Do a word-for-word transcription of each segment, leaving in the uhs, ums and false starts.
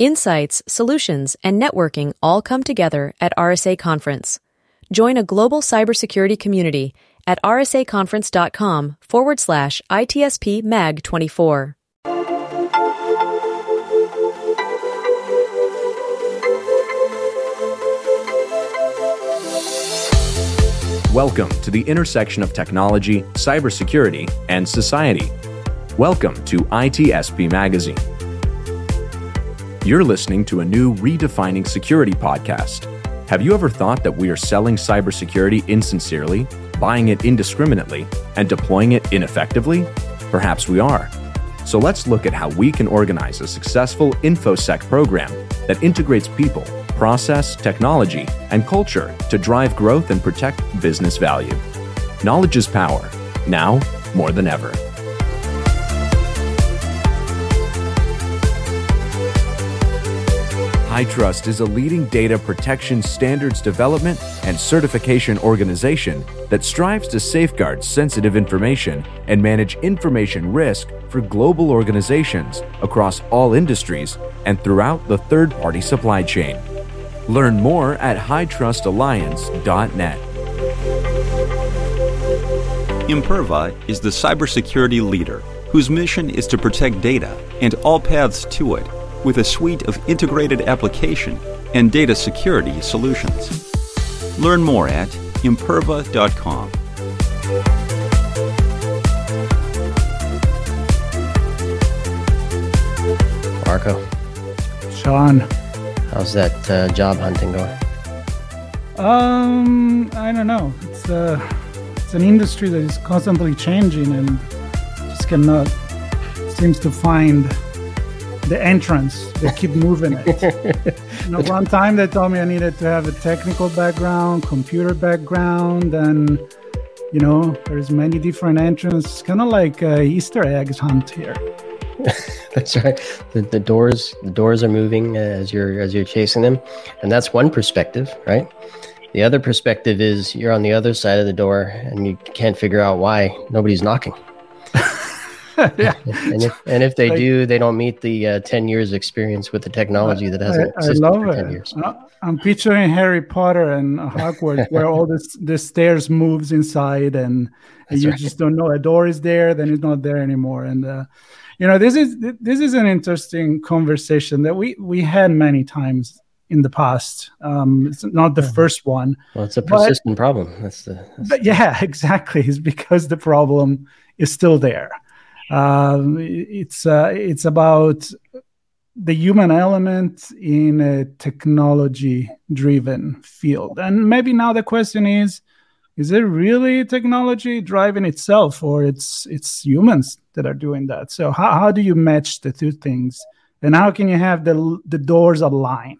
Insights, solutions, and networking all come together at R S A Conference. Join a global cybersecurity community at rsaconference.com forward slash ITSP Mag 24. Welcome to the intersection of technology, cybersecurity, and society. Welcome to I T S P Magazine. You're listening to a new Redefining Security podcast. Have you ever thought that we are selling cybersecurity insincerely, buying it indiscriminately, and deploying it ineffectively? Perhaps we are. So let's look at how we can organize a successful InfoSec program that integrates people, process, technology, and culture to drive growth and protect business value. Knowledge is power, now more than ever. HITRUST is a leading data protection standards development and certification organization that strives to safeguard sensitive information and manage information risk for global organizations across all industries and throughout the third-party supply chain. Learn more at hitrust alliance dot net. Imperva is the cybersecurity leader whose mission is to protect data and all paths to it with a suite of integrated application and data security solutions. Learn more at Imperva dot com. Marco. Sean. How's that uh, job hunting going? Um, I don't know. It's, uh, it's an industry that is constantly changing and just cannot, seems to find the entrance. They keep moving it. You know, one time they told me I needed to have a technical background, computer background, and you know, there's many different entrances. Kind of like a Easter eggs hunt here. That's right. The, the doors, the doors are moving as you're as you're chasing them, and that's one perspective, right? The other perspective is you're on the other side of the door, and you can't figure out why nobody's knocking. Yeah. and, if, and if they like, do, they don't meet the uh, ten years experience with the technology that hasn't existed I love for it. ten years. I'm picturing Harry Potter and Hogwarts where all this the stairs moves inside and, and you right. just don't know. A door is there, then it's not there anymore. And, uh, you know, this is this is an interesting conversation that we, we had many times in the past. Um, it's not the yeah. first one. Well, it's a persistent but, problem. That's the. That's but yeah, exactly. It's because the problem is still there. Um, it's uh, it's about the human element in a technology-driven field. And maybe now the question is, is it really technology driving itself, or it's it's humans that are doing that? So how, how do you match the two things? And how can you have the the doors align?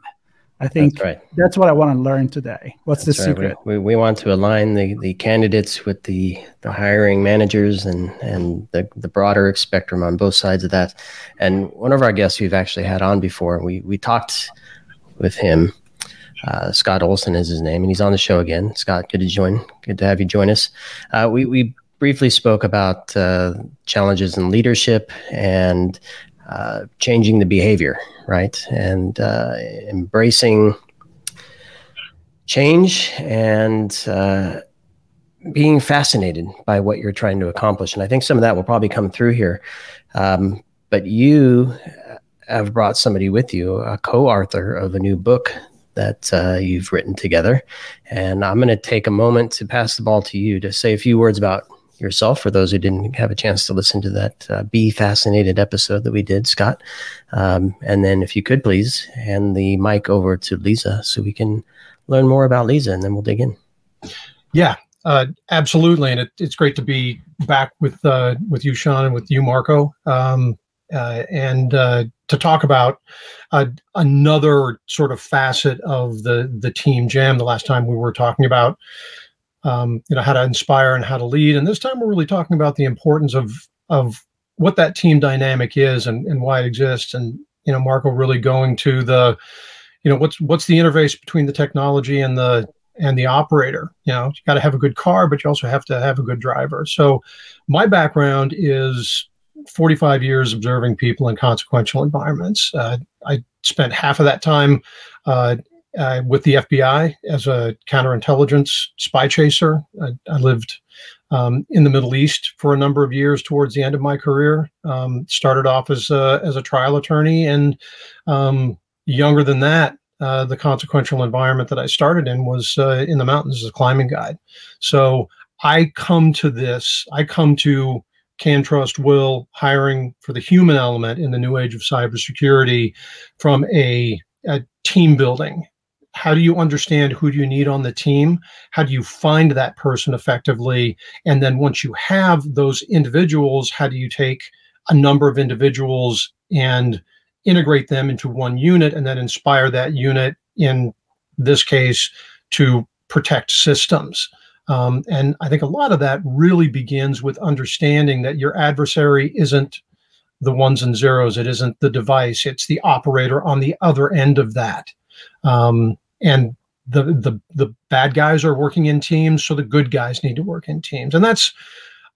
I think that's, right. that's what I want to learn today. What's that's the secret? Right. We, we want to align the, the candidates with the, the hiring managers and, and the, the broader spectrum on both sides of that. And one of our guests we've actually had on before, we, we talked with him. Uh, Scott Olson is his name, and he's on the show again. Scott, good to join. Good to have you join us. Uh, we, we briefly spoke about uh, challenges in leadership and Uh, changing the behavior, right? And uh, embracing change and uh, being fascinated by what you're trying to accomplish. And I think some of that will probably come through here. Um, but you have brought somebody with you, a co-author of a new book that uh, you've written together. And I'm going to take a moment to pass the ball to you to say a few words about yourself, for those who didn't have a chance to listen to that uh, Be Fascinated episode that we did, Scott. Um, and then if you could, please hand the mic over to Lisa so we can learn more about Lisa, and then we'll dig in. Yeah, uh, absolutely. And it, it's great to be back with uh, with you, Sean, and with you, Marco, um, uh, and uh, to talk about uh, another sort of facet of the, the team jam. The last time we were talking about Um, you know, how to inspire and how to lead. And this time we're really talking about the importance of of what that team dynamic is and, and why it exists. And, you know, Marco really going to the, you know, what's what's the interface between the technology and the and the operator. You know, you got to have a good car, but you also have to have a good driver. So my background is forty-five years observing people in consequential environments. Uh, I spent half of that time uh, uh, with the F B I as a counterintelligence spy chaser. I, I lived um, in the Middle East for a number of years towards the end of my career. Um, started off as a, as a trial attorney, and um, younger than that, uh, the consequential environment that I started in was uh, in the mountains as a climbing guide. So I come to this, I come to Can Trust Will hiring for the human element in the new age of cybersecurity from a, a team building. How do you understand who you need on the team? How do you find that person effectively? And then once you have those individuals, how do you take a number of individuals and integrate them into one unit and then inspire that unit, in this case, to protect systems? Um, and I think a lot of that really begins with understanding that your adversary isn't the ones and zeros. It isn't the device. It's the operator on the other end of that. Um, and the, the, the bad guys are working in teams, so the good guys need to work in teams. And that's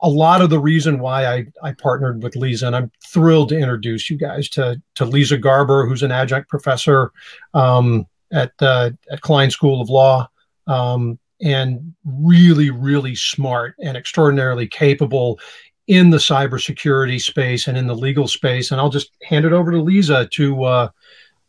a lot of the reason why I, I partnered with Lisa. And I'm thrilled to introduce you guys to, to Lisa Garber, who's an adjunct professor um, at, uh, at Klein School of Law. Um, and really, really smart and extraordinarily capable in the cybersecurity space and in the legal space. And I'll just hand it over to Lisa to uh,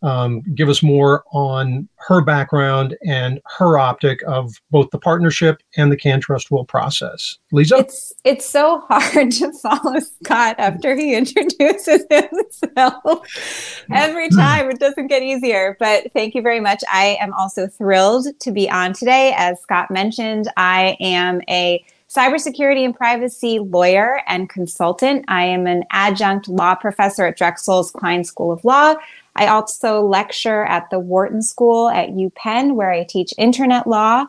um, give us more on her background and her optic of both the partnership and the Can Trust Will process. Lisa? It's it's so hard to follow Scott after he introduces himself. Every time it doesn't get easier, but thank you very much. I am also thrilled to be on today. As Scott mentioned, I am a cybersecurity and privacy lawyer and consultant. I am an adjunct law professor at Drexel's Klein School of Law. I also lecture at the Wharton School at UPenn, where I teach internet law,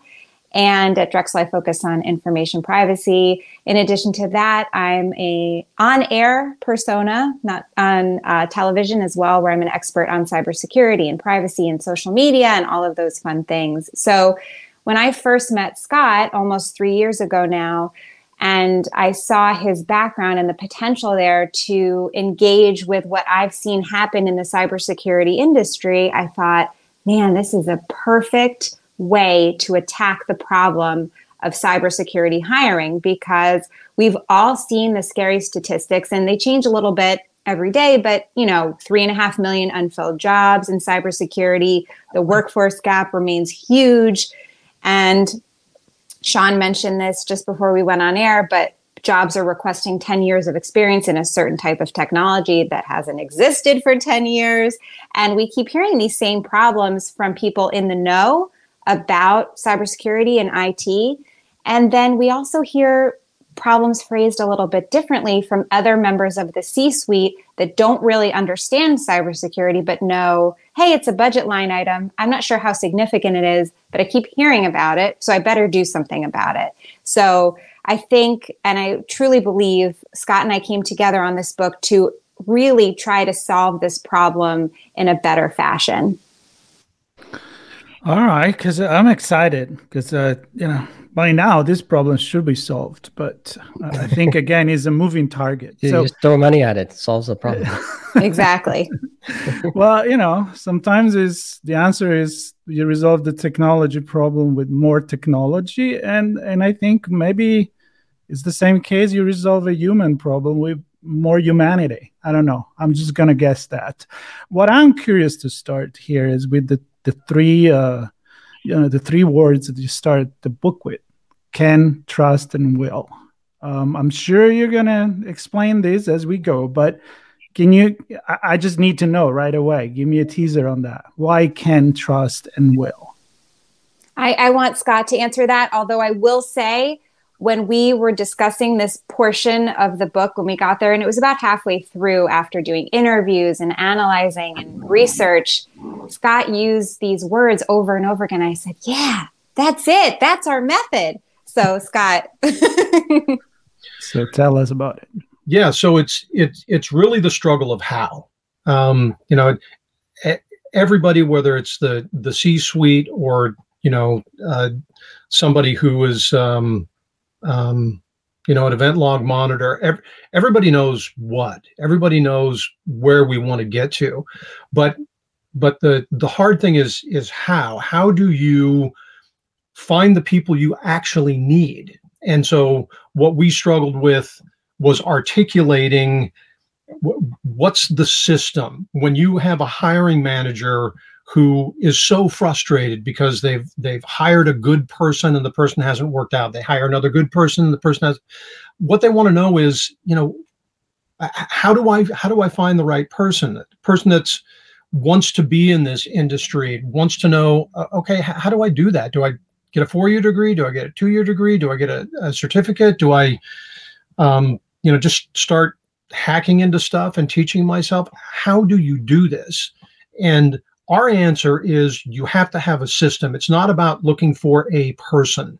and at Drexel I focus on information privacy. In addition to that, I'm a on-air persona, not on uh, television as well, where I'm an expert on cybersecurity and privacy and social media and all of those fun things. So when I first met Scott almost three years ago now, and I saw his background and the potential there to engage with what I've seen happen in the cybersecurity industry, I thought, man, this is a perfect way to attack the problem of cybersecurity hiring, because we've all seen the scary statistics, and they change a little bit every day, but, you know, three and a half million unfilled jobs in cybersecurity. The workforce gap remains huge. And Sean mentioned this just before we went on air, but jobs are requesting ten years of experience in a certain type of technology that hasn't existed for ten years. And we keep hearing these same problems from people in the know about cybersecurity and I T. And then we also hear problems phrased a little bit differently from other members of the C-suite that don't really understand cybersecurity, but know, hey, it's a budget line item. I'm not sure how significant it is, but I keep hearing about it, so I better do something about it. So I think, and I truly believe, Scott and I came together on this book to really try to solve this problem in a better fashion. All right, because I'm excited, because, uh, you know, by now this problem should be solved, but uh, I think, again, it's a moving target. You so, just throw money at it, solves the problem. Exactly. Well, you know, sometimes is the answer is you resolve the technology problem with more technology, and and I think maybe it's the same case. You resolve a human problem with more humanity. I don't know. I'm just gonna guess that. What I'm curious to start here is with the the three, uh, you know, the three words that you start the book with: can, trust, and will. Um, I'm sure you're gonna explain this as we go, but can you? I, I just need to know right away. Give me a teaser on that. Why can, trust, and will? I, I want Scott to answer that. Although I will say, when we were discussing this portion of the book, when we got there, and it was about halfway through after doing interviews and analyzing and research, Scott used these words over and over again. I said, yeah, that's it. That's our method. So, Scott. So tell us about it. Yeah. So it's, it's, it's really the struggle of how, um, you know, everybody, whether it's the, the C-suite or, you know, uh, somebody who is, um, Um, you know, an event log monitor. Every, everybody knows what, everybody knows where we want to get to. But but the the hard thing is is how. How do you find the people you actually need? And so what we struggled with was articulating w- what's the system when you have a hiring manager who is so frustrated because they've they've hired a good person and the person hasn't worked out. They hire another good person and the person has. What they want to know is, you know, how do I how do I find the right person? The person that's wants to be in this industry wants to know, uh, okay, how, how do I do that? Do I get a four-year degree? Do I get a two-year degree? Do I get a, a certificate? Do I, um, you know, just start hacking into stuff and teaching myself? How do you do this? And our answer is you have to have a system. It's not about looking for a person.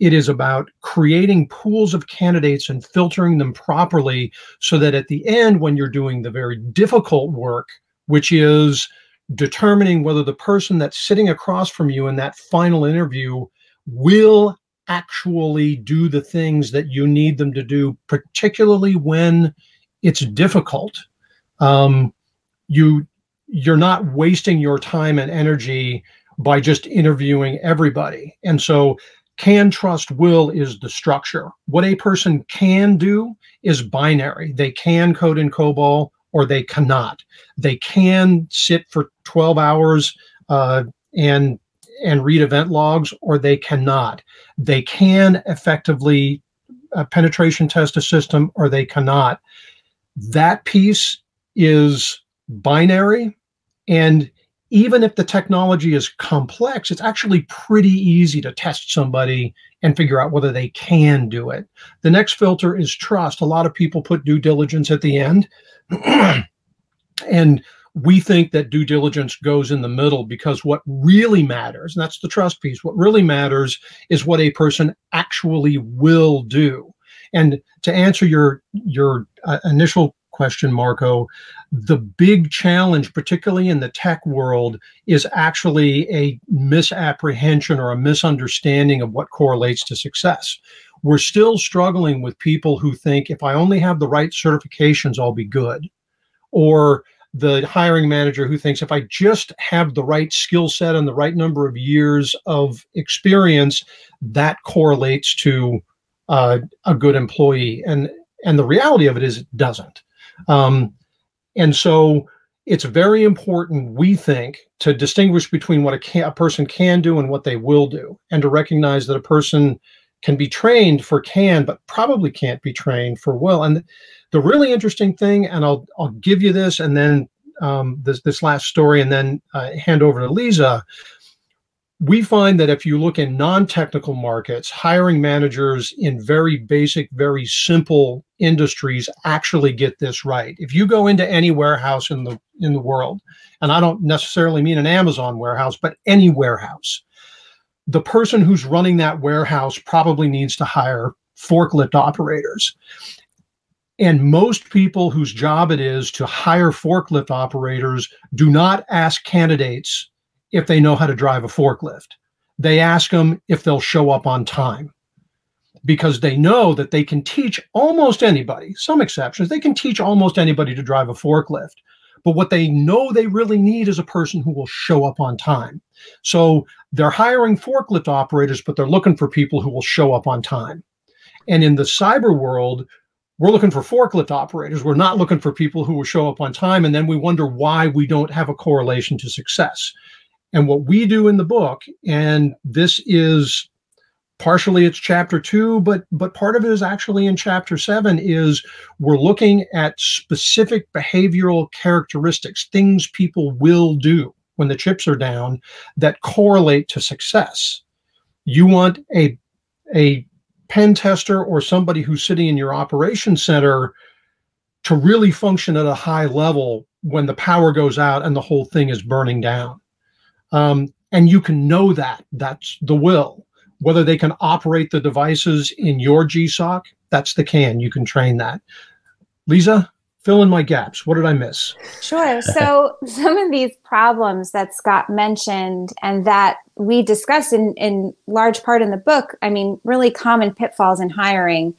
It is about creating pools of candidates and filtering them properly so that at the end, when you're doing the very difficult work, which is determining whether the person that's sitting across from you in that final interview will actually do the things that you need them to do, particularly when it's difficult, um, you you're not wasting your time and energy by just interviewing everybody. And so Can Trust Will is the structure. What a person can do is binary. They can code in COBOL or they cannot. They can sit for twelve hours uh, and and read event logs or they cannot. They can effectively uh, penetration test a system or they cannot. That piece is binary, and even if the technology is complex, it's actually pretty easy to test somebody and figure out whether they can do it. The next filter is trust. A lot of people put due diligence at the end, and we think that due diligence goes in the middle because what really matters, and that's the trust piece, what really matters is what a person actually will do. And to answer your your uh, initial question, Marco, the big challenge, particularly in the tech world, is actually a misapprehension or a misunderstanding of what correlates to success. We're still struggling with people who think, if I only have the right certifications, I'll be good. Or the hiring manager who thinks, if I just have the right skill set and the right number of years of experience, that correlates to uh, a good employee. And, and the reality of it is it doesn't. Um, and so it's very important, we think, to distinguish between what a, can, a person can do and what they will do, and to recognize that a person can be trained for can, but probably can't be trained for will. And the really interesting thing, and I'll I'll give you this, and then um, this this last story, and then uh, hand over to Lisa. We find that if you look in non-technical markets, hiring managers in very basic, very simple industries actually get this right. If you go into any warehouse in the in the world, and I don't necessarily mean an Amazon warehouse, but any warehouse, the person who's running that warehouse probably needs to hire forklift operators. And most people whose job it is to hire forklift operators do not ask candidates if they know how to drive a forklift. They ask them if they'll show up on time, because they know that they can teach almost anybody, some exceptions, they can teach almost anybody to drive a forklift. But what they know they really need is a person who will show up on time. So they're hiring forklift operators, but they're looking for people who will show up on time. And in the cyber world, we're looking for forklift operators. We're not looking for people who will show up on time. And then we wonder why we don't have a correlation to success. And what we do in the book, and this is partially it's chapter two, but but part of it is actually in chapter seven, is we're looking at specific behavioral characteristics, things people will do when the chips are down that correlate to success. You want a, a pen tester or somebody who's sitting in your operations center to really function at a high level when the power goes out and the whole thing is burning down. Um, and you can know that. That's the will. Whether they can operate the devices in your G S O C, that's the can. You can train that. Lisa, fill in my gaps. What did I miss? Sure. So some of these problems that Scott mentioned and that we discussed in, in large part in the book, I mean, really common pitfalls in hiring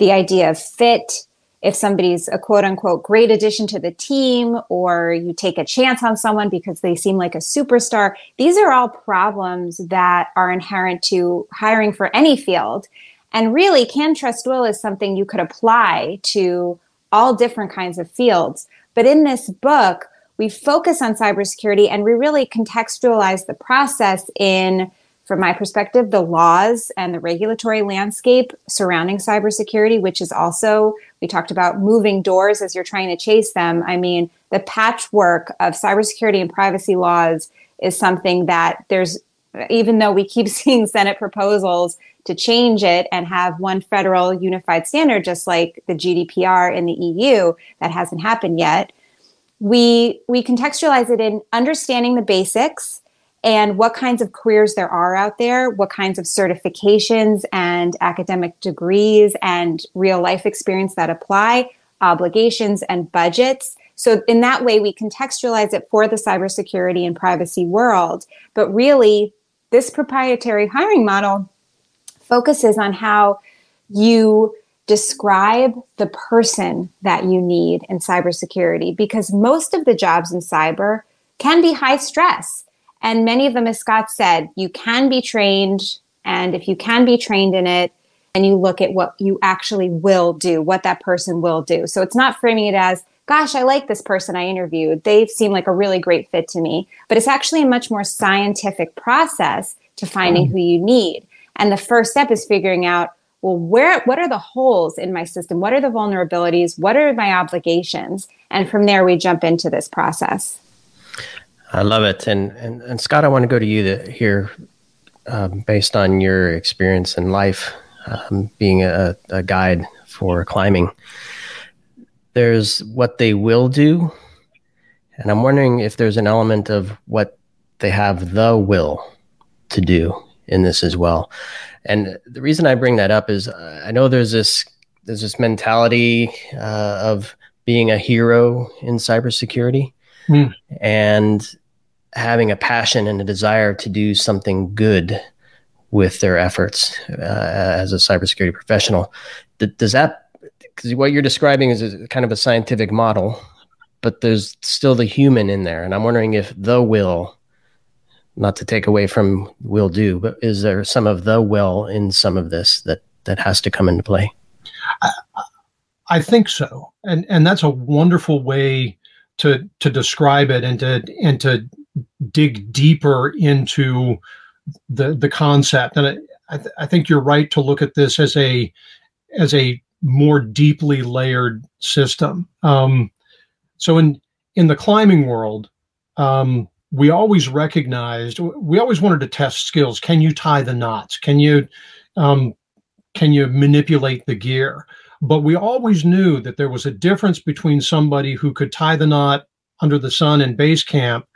the idea of fit. If somebody's a quote unquote great addition to the team, or you take a chance on someone because they seem like a superstar, these are all problems that are inherent to hiring for any field. And really, Can Trust Will is something you could apply to all different kinds of fields. But in this book, we focus on cybersecurity and we really contextualize the process in, from my perspective, the laws and the regulatory landscape surrounding cybersecurity, which is also, we talked about moving doors as you're trying to chase them. I mean, the patchwork of cybersecurity and privacy laws is something that there's, even though we keep seeing Senate proposals to change it and have one federal unified standard, just like the G D P R in the E U, that hasn't happened yet. We, we contextualize it in understanding the basics and what kinds of careers there are out there, what kinds of certifications and academic degrees and real life experience that apply, obligations and budgets. So in that way, we contextualize it for the cybersecurity and privacy world. But really, this proprietary hiring model focuses on how you describe the person that you need in cybersecurity, because most of the jobs in cyber can be high stress. And many of them, as Scott said, you can be trained, and if you can be trained in it, and you look at what you actually will do, what that person will do. So it's not framing it as, gosh, I like this person I interviewed. They seem like a really great fit to me. But it's actually a much more scientific process to finding who you need. And the first step is figuring out, well, where, what are the holes in my system? What are the vulnerabilities? What are my obligations? And from there, we jump into this process. I love it. And, and and Scott, I want to go to you to, here uh, based on your experience in life, um, being a, a guide for climbing. There's what they will do. And I'm wondering if there's an element of what they have the will to do in this as well. And the reason I bring that up is I know there's this, there's this mentality uh, of being a hero in cybersecurity mm. and having a passion and a desire to do something good with their efforts uh, as a cybersecurity professional. Th- does that, because what you're describing is a, kind of a scientific model, but there's still the human in there. And I'm wondering if the will, not to take away from will do, but is there some of the will in some of this that, that has to come into play? I, I think so. And and that's a wonderful way to to describe it and to and to dig deeper into the the concept. And I, I, th- I think you're right to look at this as a as a more deeply layered system. Um, so in in the climbing world, um, we always recognized, we always wanted to test skills. Can you tie the knots? Can you um, can you manipulate the gear? But we always knew that there was a difference between somebody who could tie the knot under the sun in base camp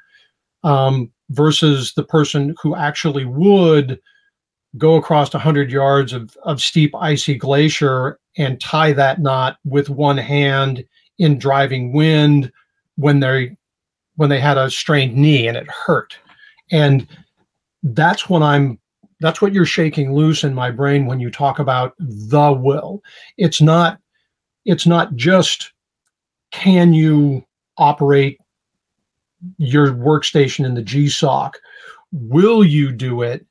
um, versus the person who actually would go across one hundred yards of, of steep, icy glacier and tie that knot with one hand in driving wind when they when they had a strained knee and it hurt. And that's what I'm That's what you're shaking loose in my brain when you talk about the will. It's not, it's not just, can you operate your workstation in the G S O C? Will you do it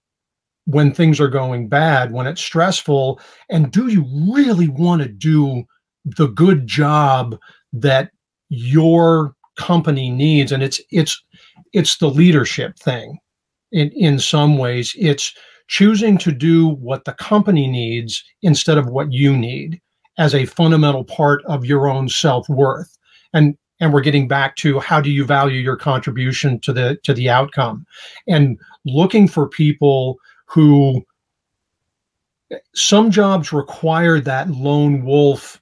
when things are going bad, when it's stressful? And do you really want to do the good job that your company needs? And it's it's it's the leadership thing. In in some ways, it's choosing to do what the company needs instead of what you need as a fundamental part of your own self-worth. And and we're getting back to, how do you value your contribution to the to the outcome? And looking for people who, some jobs require that lone wolf,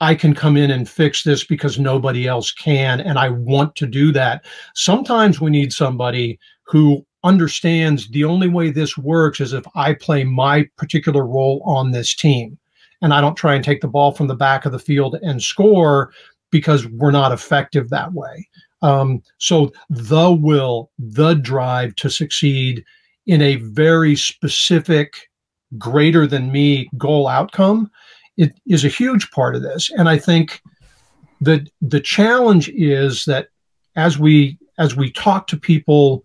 I can come in and fix this because nobody else can, and I want to do that. Sometimes we need somebody who understands the only way this works is if I play my particular role on this team, and I don't try and take the ball from the back of the field and score, because we're not effective that way. Um, so the will, the drive to succeed in a very specific, greater than me goal outcome it is a huge part of this. And I think that the challenge is that as we as we talk to people,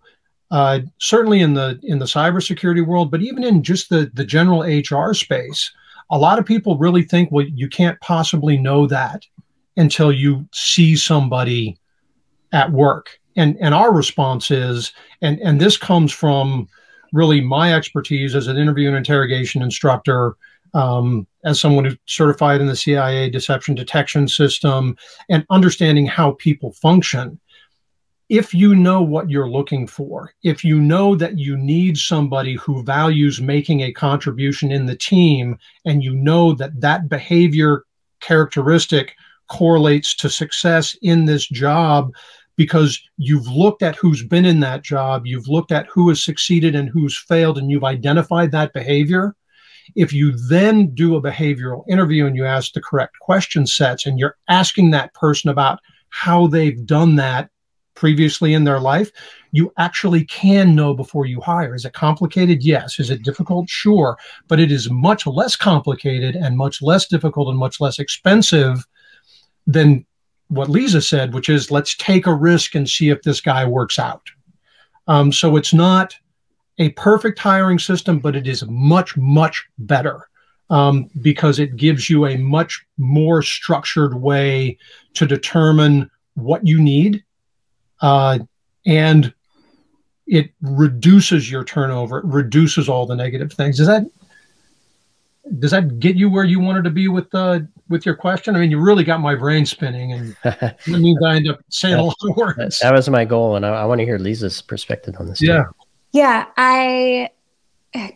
uh, certainly in the in the cybersecurity world, but even in just the, the general H R space, a lot of people really think, well, you can't possibly know that until you see somebody at work. And and our response is, and, and this comes from really my expertise as an interview and interrogation instructor, um, as someone who's certified in the C I A deception detection system, and understanding how people function. If you know what you're looking for, if you know that you need somebody who values making a contribution in the team, and you know that that behavior characteristic correlates to success in this job because you've looked at who's been in that job, you've looked at who has succeeded and who's failed, and you've identified that behavior. If you then do a behavioral interview and you ask the correct question sets, and you're asking that person about how they've done that previously in their life, you actually can know before you hire. Is it complicated? Yes. Is it difficult? Sure. But it is much less complicated and much less difficult and much less expensive than what Lisa said, which is let's take a risk and see if this guy works out. Um, so it's not a perfect hiring system, but it is much, much better um, because it gives you a much more structured way to determine what you need. Uh, and it reduces your turnover. It reduces all the negative things. Does that does that get you where you wanted to be with the with your question? I mean, you really got my brain spinning, and it means I end up saying that, a lot of words. That was my goal, and I, I want to hear Lisa's perspective on this. Yeah, too. yeah. I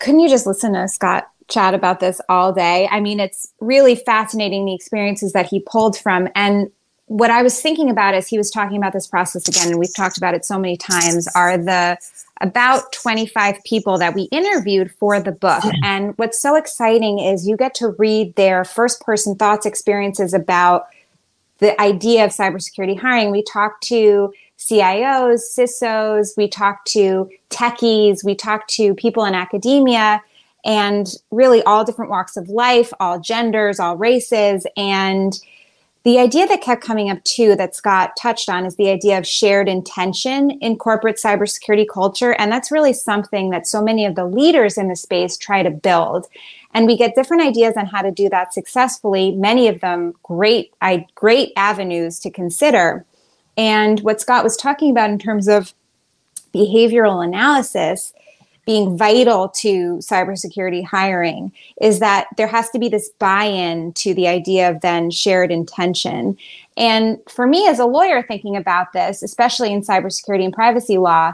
couldn't you just listen to Scott chat about this all day? I mean, it's really fascinating the experiences that he pulled from. And what I was thinking about as he was talking about this process again, and we've talked about it so many times, are the about twenty-five people that we interviewed for the book. And what's so exciting is you get to read their first-person thoughts, experiences about the idea of cybersecurity hiring. We talked to C I Os, C I S Os, we talked to techies, we talked to people in academia, and really all different walks of life, all genders, all races, and the idea that kept coming up too that Scott touched on is the idea of shared intention in corporate cybersecurity culture. And that's really something that so many of the leaders in the space try to build. And we get different ideas on how to do that successfully, many of them great, great avenues to consider. And what Scott was talking about in terms of behavioral analysis being vital to cybersecurity hiring is that there has to be this buy-in to the idea of then shared intention. And for me as a lawyer thinking about this, especially in cybersecurity and privacy law,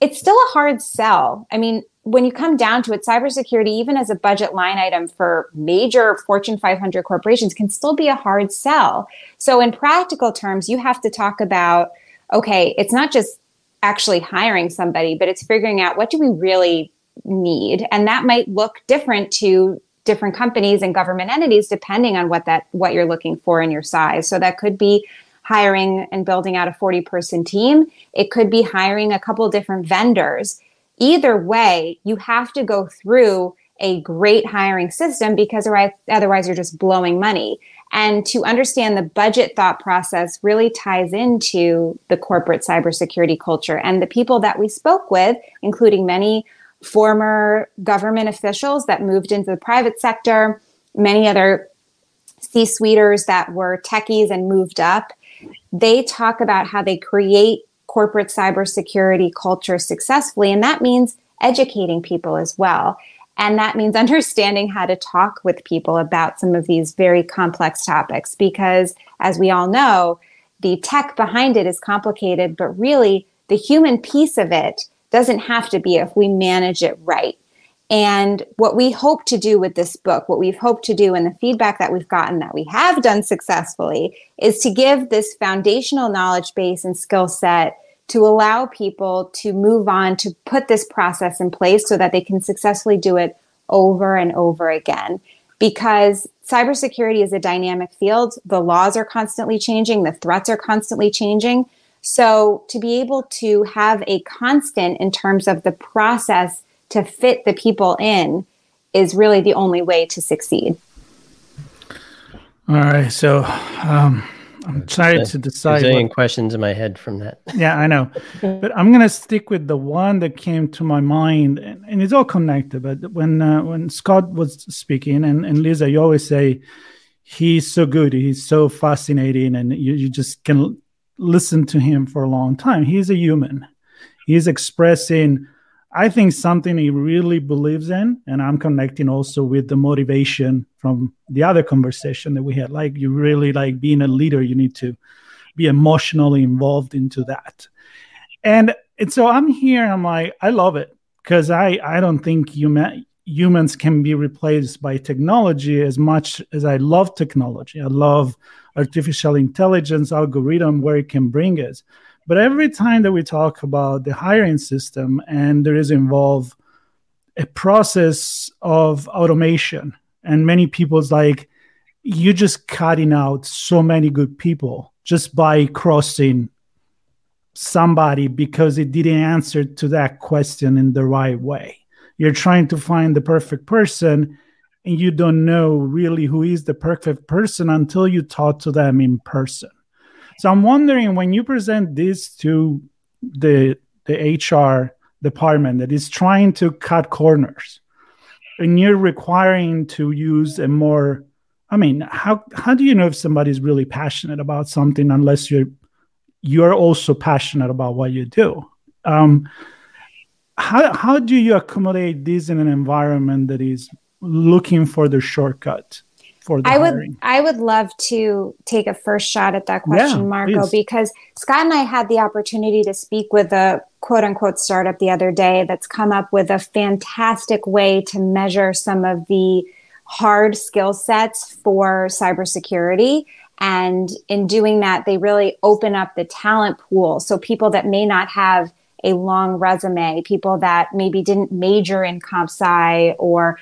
it's still a hard sell. I mean, when you come down to it, cybersecurity, even as a budget line item for major Fortune five hundred corporations, can still be a hard sell. So in practical terms, you have to talk about, okay, it's not just actually hiring somebody, but it's figuring out what do we really need, and that might look different to different companies and government entities depending on what that what you're looking for in your size. So that could be hiring and building out a forty person team. It could be hiring a couple different vendors. Either way, you have to go through a great hiring system because otherwise you're just blowing money. And to understand the budget thought process really ties into the corporate cybersecurity culture. And the people that we spoke with, including many former government officials that moved into the private sector, many other C-suiters that were techies and moved up, they talk about how they create corporate cybersecurity culture successfully. And that means educating people as well. And that means understanding how to talk with people about some of these very complex topics, because as we all know, the tech behind it is complicated, but really the human piece of it doesn't have to be if we manage it right. And what we hope to do with this book, what we've hoped to do and the feedback that we've gotten that we have done successfully is to give this foundational knowledge base and skill set to allow people to move on, to put this process in place so that they can successfully do it over and over again. Because cybersecurity is a dynamic field. The laws are constantly changing. The threats are constantly changing. So to be able to have a constant in terms of the process to fit the people in is really the only way to succeed. All right. So um, I'm trying to decide. There's a million questions in my head from that. Yeah, I know. But I'm going to stick with the one that came to my mind. And, and it's all connected. But when uh, when Scott was speaking, and, and Lisa, you always say, he's so good. He's so fascinating. And you, you just can l- listen to him for a long time. He's a human. He's expressing, I think, something he really believes in. And I'm connecting also with the motivation from the other conversation that we had. Like, you really, like being a leader, you need to be emotionally involved into that. And, and so I'm here and I'm like, I love it, because I, I don't think human, humans can be replaced by technology as much as I love technology. I love artificial intelligence, algorithm, where it can bring us. But every time that we talk about the hiring system, and there is involved a process of automation, and many people's like, you're just cutting out so many good people just by crossing somebody because it didn't answer to that question in the right way. You're trying to find the perfect person, and you don't know really who is the perfect person until you talk to them in person. So I'm wondering, when you present this to the, the H R department that is trying to cut corners, and you're requiring to use a more, I mean, how how do you know if somebody's really passionate about something unless you're you're also passionate about what you do? Um, how how do you accommodate this in an environment that is looking for the shortcut? I hiring. would I would love to take a first shot at that question, yeah, Marco, please. Because Scott and I had the opportunity to speak with a quote-unquote startup the other day that's come up with a fantastic way to measure some of the hard skill sets for cybersecurity. And in doing that, they really open up the talent pool. So people that may not have a long resume, people that maybe didn't major in comp sci or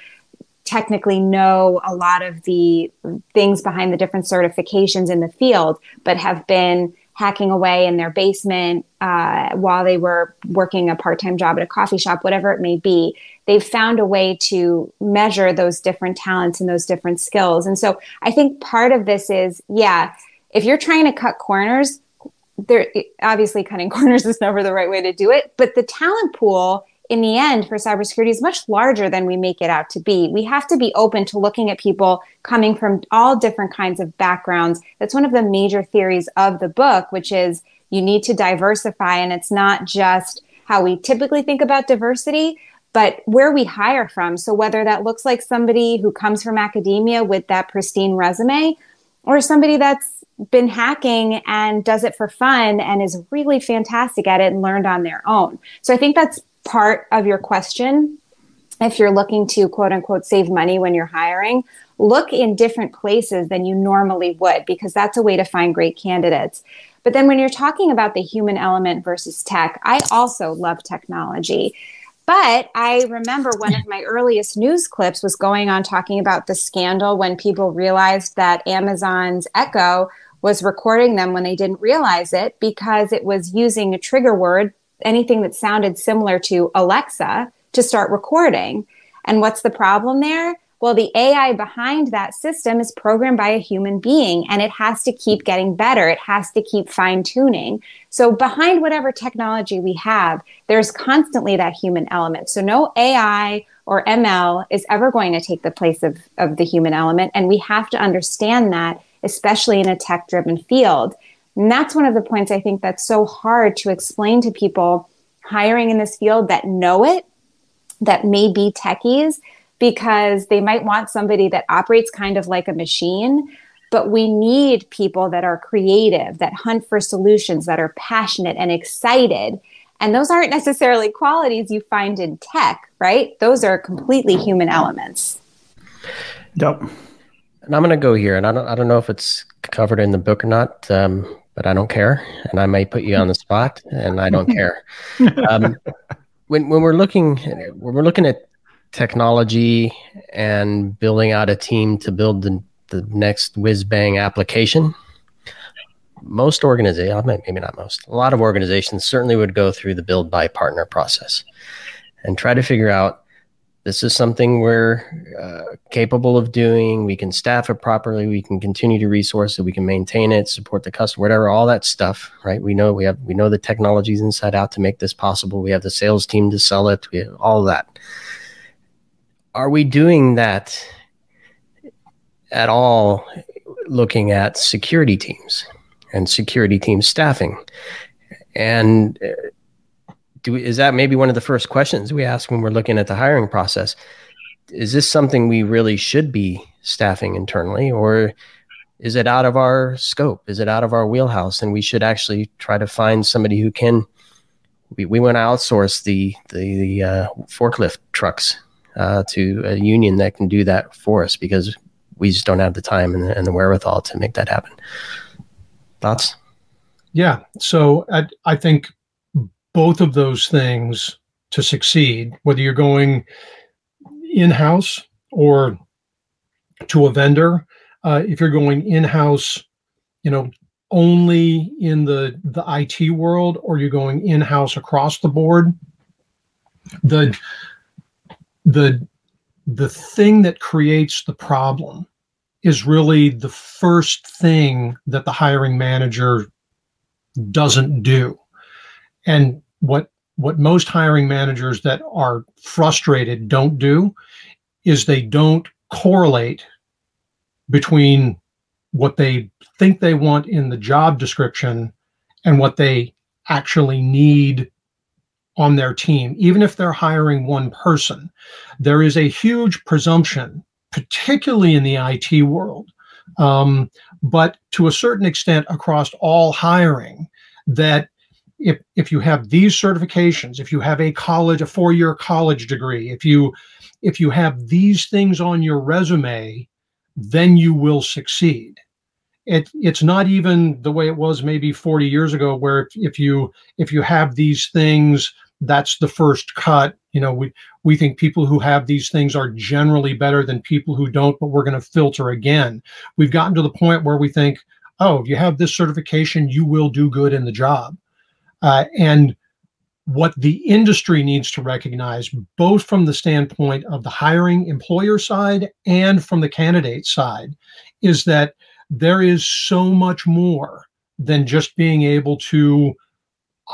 technically know a lot of the things behind the different certifications in the field, but have been hacking away in their basement uh, while they were working a part-time job at a coffee shop, whatever it may be. They've found a way to measure those different talents and those different skills. And so I think part of this is, yeah, if you're trying to cut corners, there obviously cutting corners is never the right way to do it, but the talent pool in the end for cybersecurity is much larger than we make it out to be. We have to be open to looking at people coming from all different kinds of backgrounds. That's one of the major theories of the book, which is you need to diversify. And it's not just how we typically think about diversity, but where we hire from. So whether that looks like somebody who comes from academia with that pristine resume, or somebody that's been hacking and does it for fun and is really fantastic at it and learned on their own. So I think that's part of your question. If you're looking to quote unquote save money when you're hiring, look in different places than you normally would, because that's a way to find great candidates. But then when you're talking about the human element versus tech, I also love technology. But I remember one of my earliest news clips was going on talking about the scandal when people realized that Amazon's Echo was recording them when they didn't realize it, because it was using a trigger word, anything that sounded similar to Alexa, to start recording. And what's the problem there? Well, the A I behind that system is programmed by a human being, and it has to keep getting better. It has to keep fine-tuning. So behind whatever technology we have, there's constantly that human element. So no A I or M L is ever going to take the place of, of the human element, and we have to understand that, especially in a tech-driven field. And that's one of the points I think that's so hard to explain to people hiring in this field that know it, that may be techies, because they might want somebody that operates kind of like a machine. But we need people that are creative, that hunt for solutions, that are passionate and excited. And those aren't necessarily qualities you find in tech, right? Those are completely human elements. Yep. And I'm going to go here, and I don't, I don't know if it's covered in the book or not. Um, But I don't care, and I may put you on the spot, and I don't care. Um, when when we're looking when we're looking at technology and building out a team to build the, the next whiz bang application, most organizations, maybe not most, a lot of organizations certainly would go through the build buy partner process and try to figure out this is something we're uh, capable of doing. We can staff it properly. We can continue to resource it. We can maintain it, support the customer, whatever, all that stuff, right? We know we have, we know the technologies inside out to make this possible. We have the sales team to sell it. We have all that. Are we doing that at all looking at security teams and security team staffing? And uh, Do we, is that maybe one of the first questions we ask when we're looking at the hiring process? Is this something we really should be staffing internally, or is it out of our scope? Is it out of our wheelhouse? And we should actually try to find somebody who can, we, we want to outsource the, the, the uh, forklift trucks uh, to a union that can do that for us, because we just don't have the time and the, and the wherewithal to make that happen. Thoughts? Yeah. So I, I think, both of those things to succeed, whether you're going in-house or to a vendor, uh, if you're going in-house, you know, only in the, the I T world, or you're going in-house across the board, the, the, the thing that creates the problem is really the first thing that the hiring manager doesn't do. And what what most hiring managers that are frustrated don't do is they don't correlate between what they think they want in the job description and what they actually need on their team. Even if they're hiring one person, there is a huge presumption, particularly in the I T world, um, but to a certain extent across all hiring, that If if you have these certifications, if you have a college, a four-year college degree, if you if you have these things on your resume, then you will succeed. It it's not even the way it was maybe forty years ago, where if, if you if you have these things, that's the first cut. You know, we we think people who have these things are generally better than people who don't, but we're going to filter again. We've gotten to the point where we think, oh, if you have this certification, you will do good in the job. Uh, and what the industry needs to recognize, both from the standpoint of the hiring employer side and from the candidate side, is that there is so much more than just being able to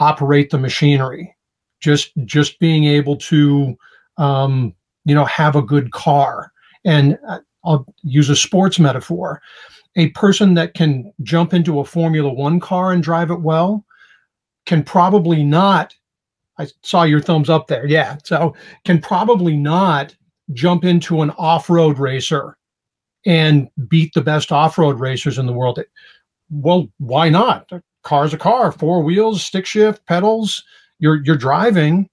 operate the machinery, just just being able to, um, you know, have a good car. And I'll use a sports metaphor. A person that can jump into a Formula One car and drive it well can probably not, I saw your thumbs up there, yeah, so can probably not jump into an off-road racer and beat the best off-road racers in the world. Well, why not? A car's a car, four wheels, stick shift, pedals, you're you're driving.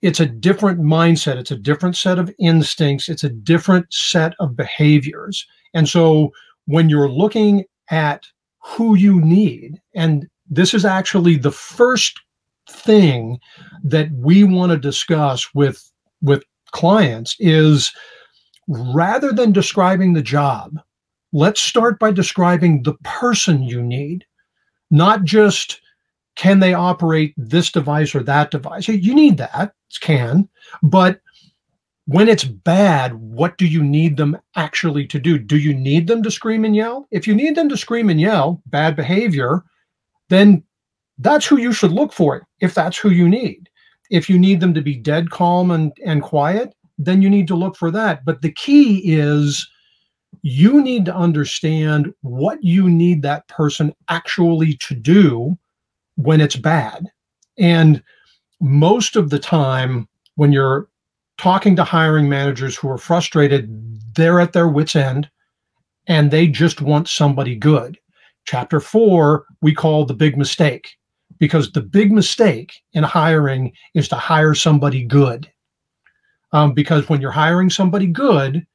It's a different mindset. It's a different set of instincts. It's a different set of behaviors. And so when you're looking at who you need, and this is actually the first thing that we want to discuss with, with clients, is rather than describing the job, let's start by describing the person you need, not just can they operate this device or that device. You need that, it's can, but when it's bad, what do you need them actually to do? Do you need them to scream and yell? If you need them to scream and yell, bad behavior, then that's who you should look for, if that's who you need. If you need them to be dead calm and, and quiet, then you need to look for that. But the key is you need to understand what you need that person actually to do when it's bad. And most of the time when you're talking to hiring managers who are frustrated, they're at their wits' end and they just want somebody good. Chapter four, we call the big mistake, because the big mistake in hiring is to hire somebody good. Um, because when you're hiring somebody good,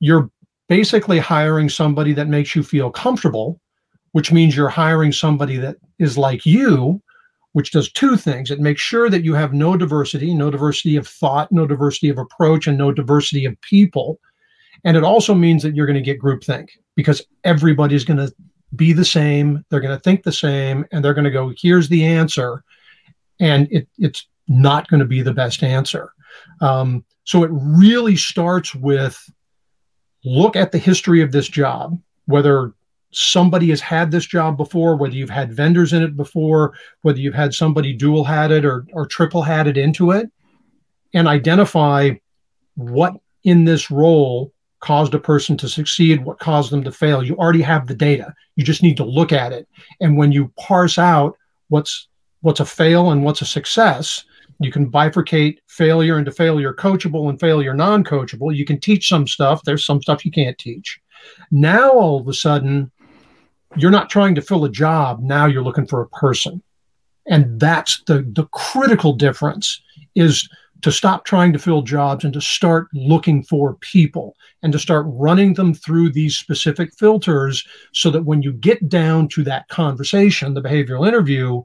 you're basically hiring somebody that makes you feel comfortable, which means you're hiring somebody that is like you, which does two things. It makes sure that you have no diversity, no diversity of thought, no diversity of approach, and no diversity of people. And it also means that you're going to get groupthink, because everybody's going to be the same, they're going to think the same, and they're going to go, here's the answer. And it, it's not going to be the best answer. Um, So it really starts with look at the history of this job, whether somebody has had this job before, whether you've had vendors in it before, whether you've had somebody dual hat it or, or triple hat it into it, and identify what in this role caused a person to succeed, what caused them to fail. You already have the data. You just need to look at it. And when you parse out what's what's a fail and what's a success, you can bifurcate failure into failure coachable and failure non-coachable. You can teach some stuff. There's some stuff you can't teach. Now, all of a sudden, you're not trying to fill a job. Now you're looking for a person. And that's the, the critical difference, is to stop trying to fill jobs and to start looking for people and to start running them through these specific filters so that when you get down to that conversation, the behavioral interview,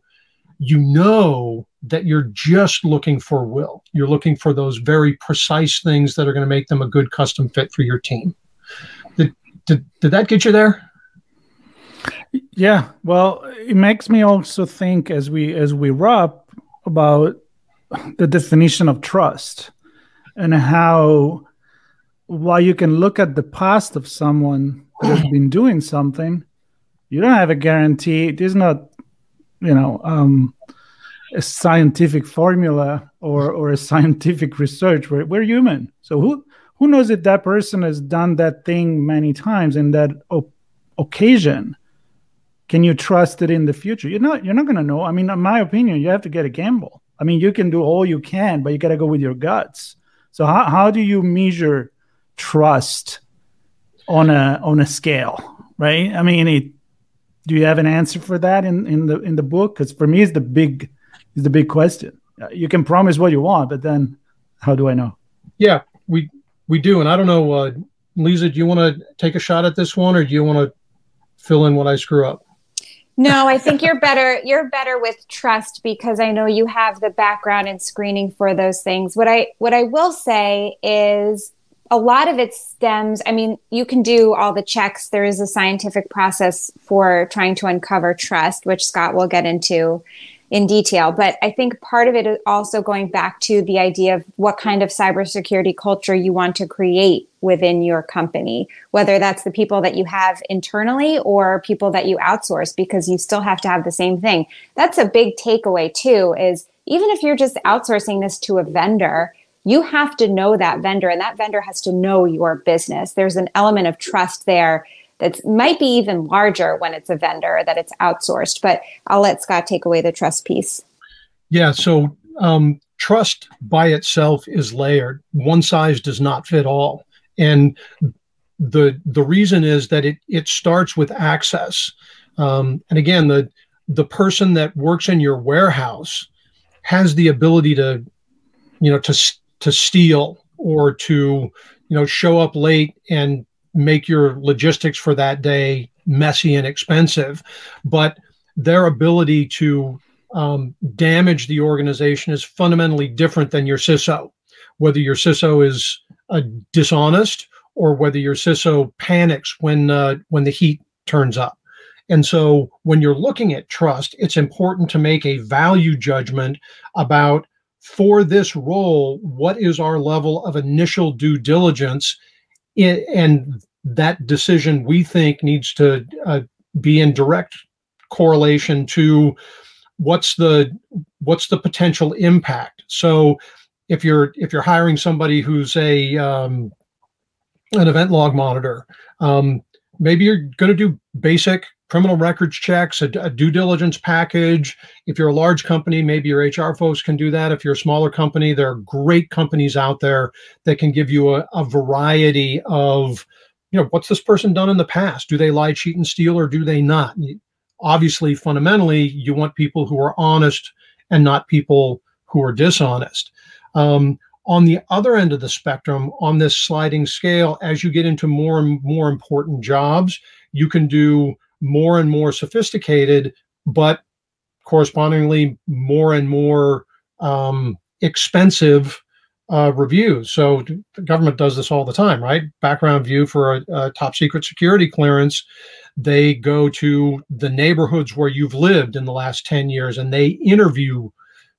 you know that you're just looking for Will. You're looking for those very precise things that are going to make them a good custom fit for your team. Did, did, did that get you there? Yeah. Well, it makes me also think as we as we wrap about the definition of trust and how, while you can look at the past of someone that has been doing something, you don't have a guarantee. It is not, you know, um, a scientific formula or or a scientific research. We're, we're human. So who who knows if that person has done that thing many times in that op- occasion? Can you trust it in the future? You're not, you're not going to know. I mean, in my opinion, you have to get a gamble. I mean, you can do all you can, but you got to go with your guts. So how, how do you measure trust on a on a scale, right? I mean, it, do you have an answer for that in, in the in the book? Because for me, it's the big it's the big question. You can promise what you want, but then how do I know? Yeah, we we do, and I don't know. Uh, Lisa, do you want to take a shot at this one, or do you want to fill in what I screw up? No, I think you're better. You're better with trust because I know you have the background and screening for those things. What I what I will say is a lot of it stems. I mean, you can do all the checks. There is a scientific process for trying to uncover trust, which Scott will get into in detail. But I think part of it is also going back to the idea of what kind of cybersecurity culture you want to create within your company, whether that's the people that you have internally or people that you outsource, because you still have to have the same thing. That's a big takeaway too, is even if you're just outsourcing this to a vendor, you have to know that vendor, and that vendor has to know your business. There's an element of trust there that might be even larger when it's a vendor that it's outsourced, but I'll let Scott take away the trust piece. Yeah, so um, trust by itself is layered. One size does not fit all. And the the reason is that it it starts with access. Um, and again, the the person that works in your warehouse has the ability to, you know, to to steal or to, you know, show up late and make your logistics for that day messy and expensive. But their ability to um, damage the organization is fundamentally different than your C I S O, whether your C I S O is Uh, dishonest, or whether your C I S O panics when uh, when the heat turns up. And so when you're looking at trust, it's important to make a value judgment about, for this role, what is our level of initial due diligence in, and that decision we think needs to uh, be in direct correlation to what's the what's the potential impact. So If you're if you're hiring somebody who's a um, an event log monitor, um, maybe you're going to do basic criminal records checks, a, a due diligence package. If you're a large company, maybe your H R folks can do that. If you're a smaller company, there are great companies out there that can give you a, a variety of, you know, what's this person done in the past? Do they lie, cheat, and steal, or do they not? Obviously, fundamentally, you want people who are honest and not people who are dishonest. Um, on the other end of the spectrum, on this sliding scale, as you get into more and more important jobs, you can do more and more sophisticated, but correspondingly more and more um, expensive uh, reviews. So the government does this all the time, right? Background view for a, a top secret security clearance. They go to the neighborhoods where you've lived in the last ten years and they interview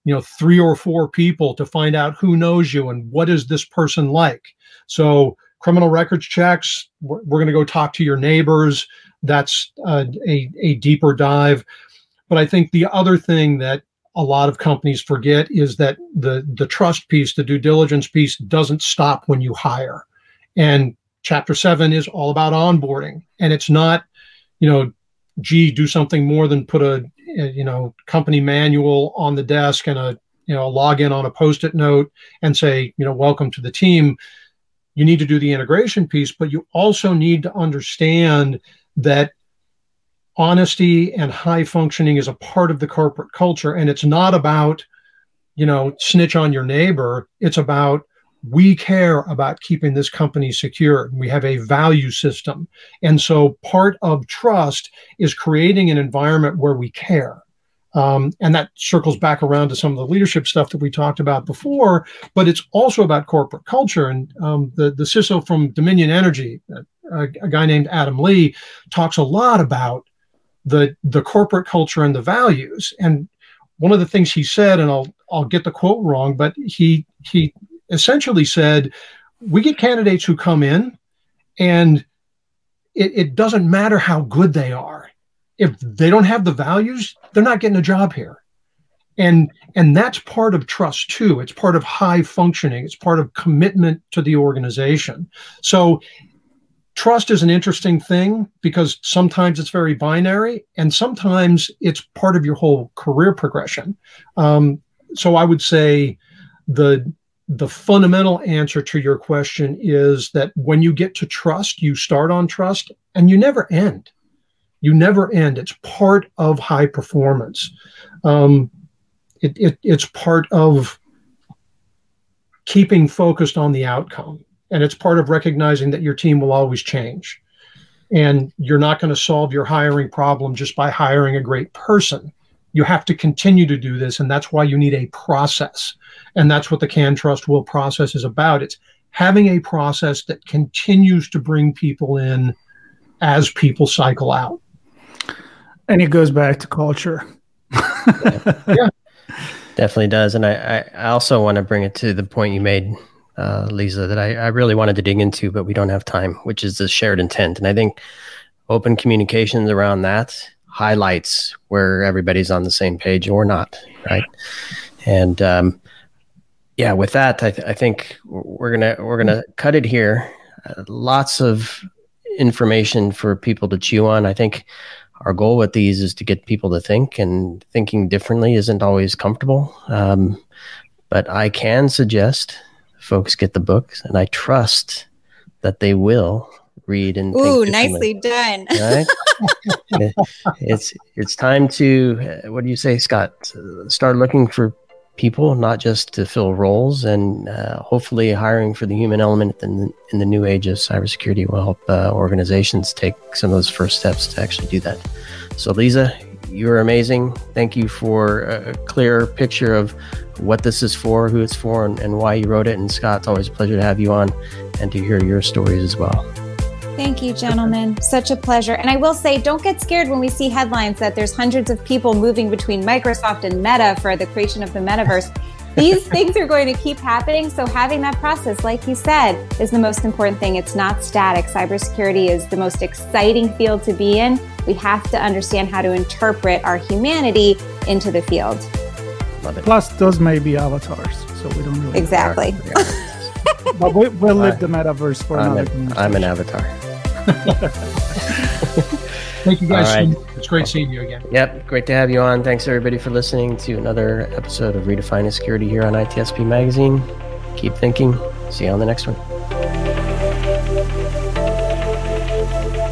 you know, three or four people to find out who knows you and what is this person like. So criminal records checks, we're, we're going to go talk to your neighbors. That's uh, a, a deeper dive. But I think the other thing that a lot of companies forget is that the, the trust piece, the due diligence piece, doesn't stop when you hire. And Chapter seven is all about onboarding. And it's not, you know, gee, do something more than put a, a you know, company manual on the desk and a, you know, login on a Post-it note and say, you know, welcome to the team. You need to do the integration piece, but you also need to understand that honesty and high functioning is a part of the corporate culture. And it's not about, you know, snitch on your neighbor. It's about, we care about keeping this company secure. We have a value system. And so part of trust is creating an environment where we care. Um, and that circles back around to some of the leadership stuff that we talked about before, but it's also about corporate culture. And um, the, the C I S O from Dominion Energy, a, a guy named Adam Lee, talks a lot about the, the corporate culture and the values. And one of the things he said, and I'll I'll get the quote wrong, but he he essentially said, we get candidates who come in and it, it doesn't matter how good they are. If they don't have the values, they're not getting a job here. And, and that's part of trust too. It's part of high functioning. It's part of commitment to the organization. So trust is an interesting thing because sometimes it's very binary and sometimes it's part of your whole career progression. Um, so I would say the, The fundamental answer to your question is that when you get to trust, you start on trust and you never end. You never end. It's part of high performance. Um, it, it, it's part of keeping focused on the outcome. And it's part of recognizing that your team will always change. And you're not going to solve your hiring problem just by hiring a great person. You have to continue to do this, and that's why you need a process. And that's what the Can Trust Will process is about. It's having a process that continues to bring people in as people cycle out. And it goes back to culture. Yeah. Yeah. Definitely does. And I, I also want to bring it to the point you made, uh, Lisa, that I, I really wanted to dig into, but we don't have time, which is the shared intent. And I think open communications around that highlights where everybody's on the same page or not, right? And um, yeah, with that, I, th- I think we're gonna we're gonna cut it here. Uh, lots of information for people to chew on. I think our goal with these is to get people to think, and thinking differently isn't always comfortable. Um, but I can suggest folks get the books, and I trust that they will read and think. Ooh, nicely done. Right? it's it's time to, what do you say, Scott? Start looking for people, not just to fill roles, and uh, hopefully hiring for the human element in the, in the new age of cybersecurity will help uh, organizations take some of those first steps to actually do that. So Lisa, you're amazing. Thank you for a clear picture of what this is for, who it's for, and, and why you wrote it. And Scott, it's always a pleasure to have you on and to hear your stories as well. Thank you, gentlemen. Such a pleasure. And I will say, don't get scared when we see headlines that there's hundreds of people moving between Microsoft and Meta for the creation of the metaverse. These things are going to keep happening. So having that process, like you said, is the most important thing. It's not static. Cybersecurity is the most exciting field to be in. We have to understand how to interpret our humanity into the field. Love it. Plus, those may be avatars, so we don't really... Exactly. But we, we'll live the metaverse for I'm another a, I'm an avatar. Thank you guys. Right. So it's great seeing you again. Yep. Great to have you on. Thanks everybody for listening to another episode of Redefining Security here on I T S P Magazine. Keep thinking. See you on the next one.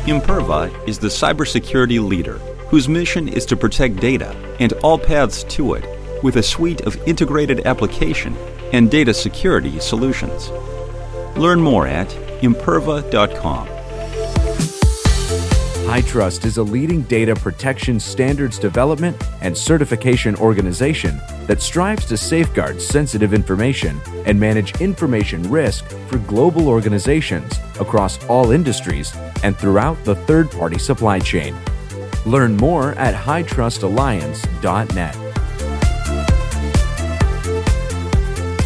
Imperva is the cybersecurity leader whose mission is to protect data and all paths to it with a suite of integrated application and data security solutions. Learn more at Imperva dot com. HITRUST is a leading data protection standards development and certification organization that strives to safeguard sensitive information and manage information risk for global organizations across all industries and throughout the third-party supply chain. Learn more at hitrustalliance dot net.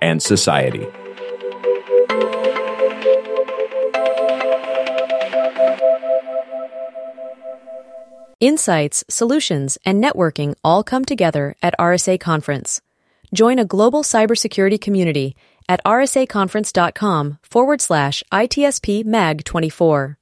and society. Insights, solutions, and networking all come together at R S A Conference. Join a global cybersecurity community at r s a conference dot com forward slash I T S P Mag twenty-four.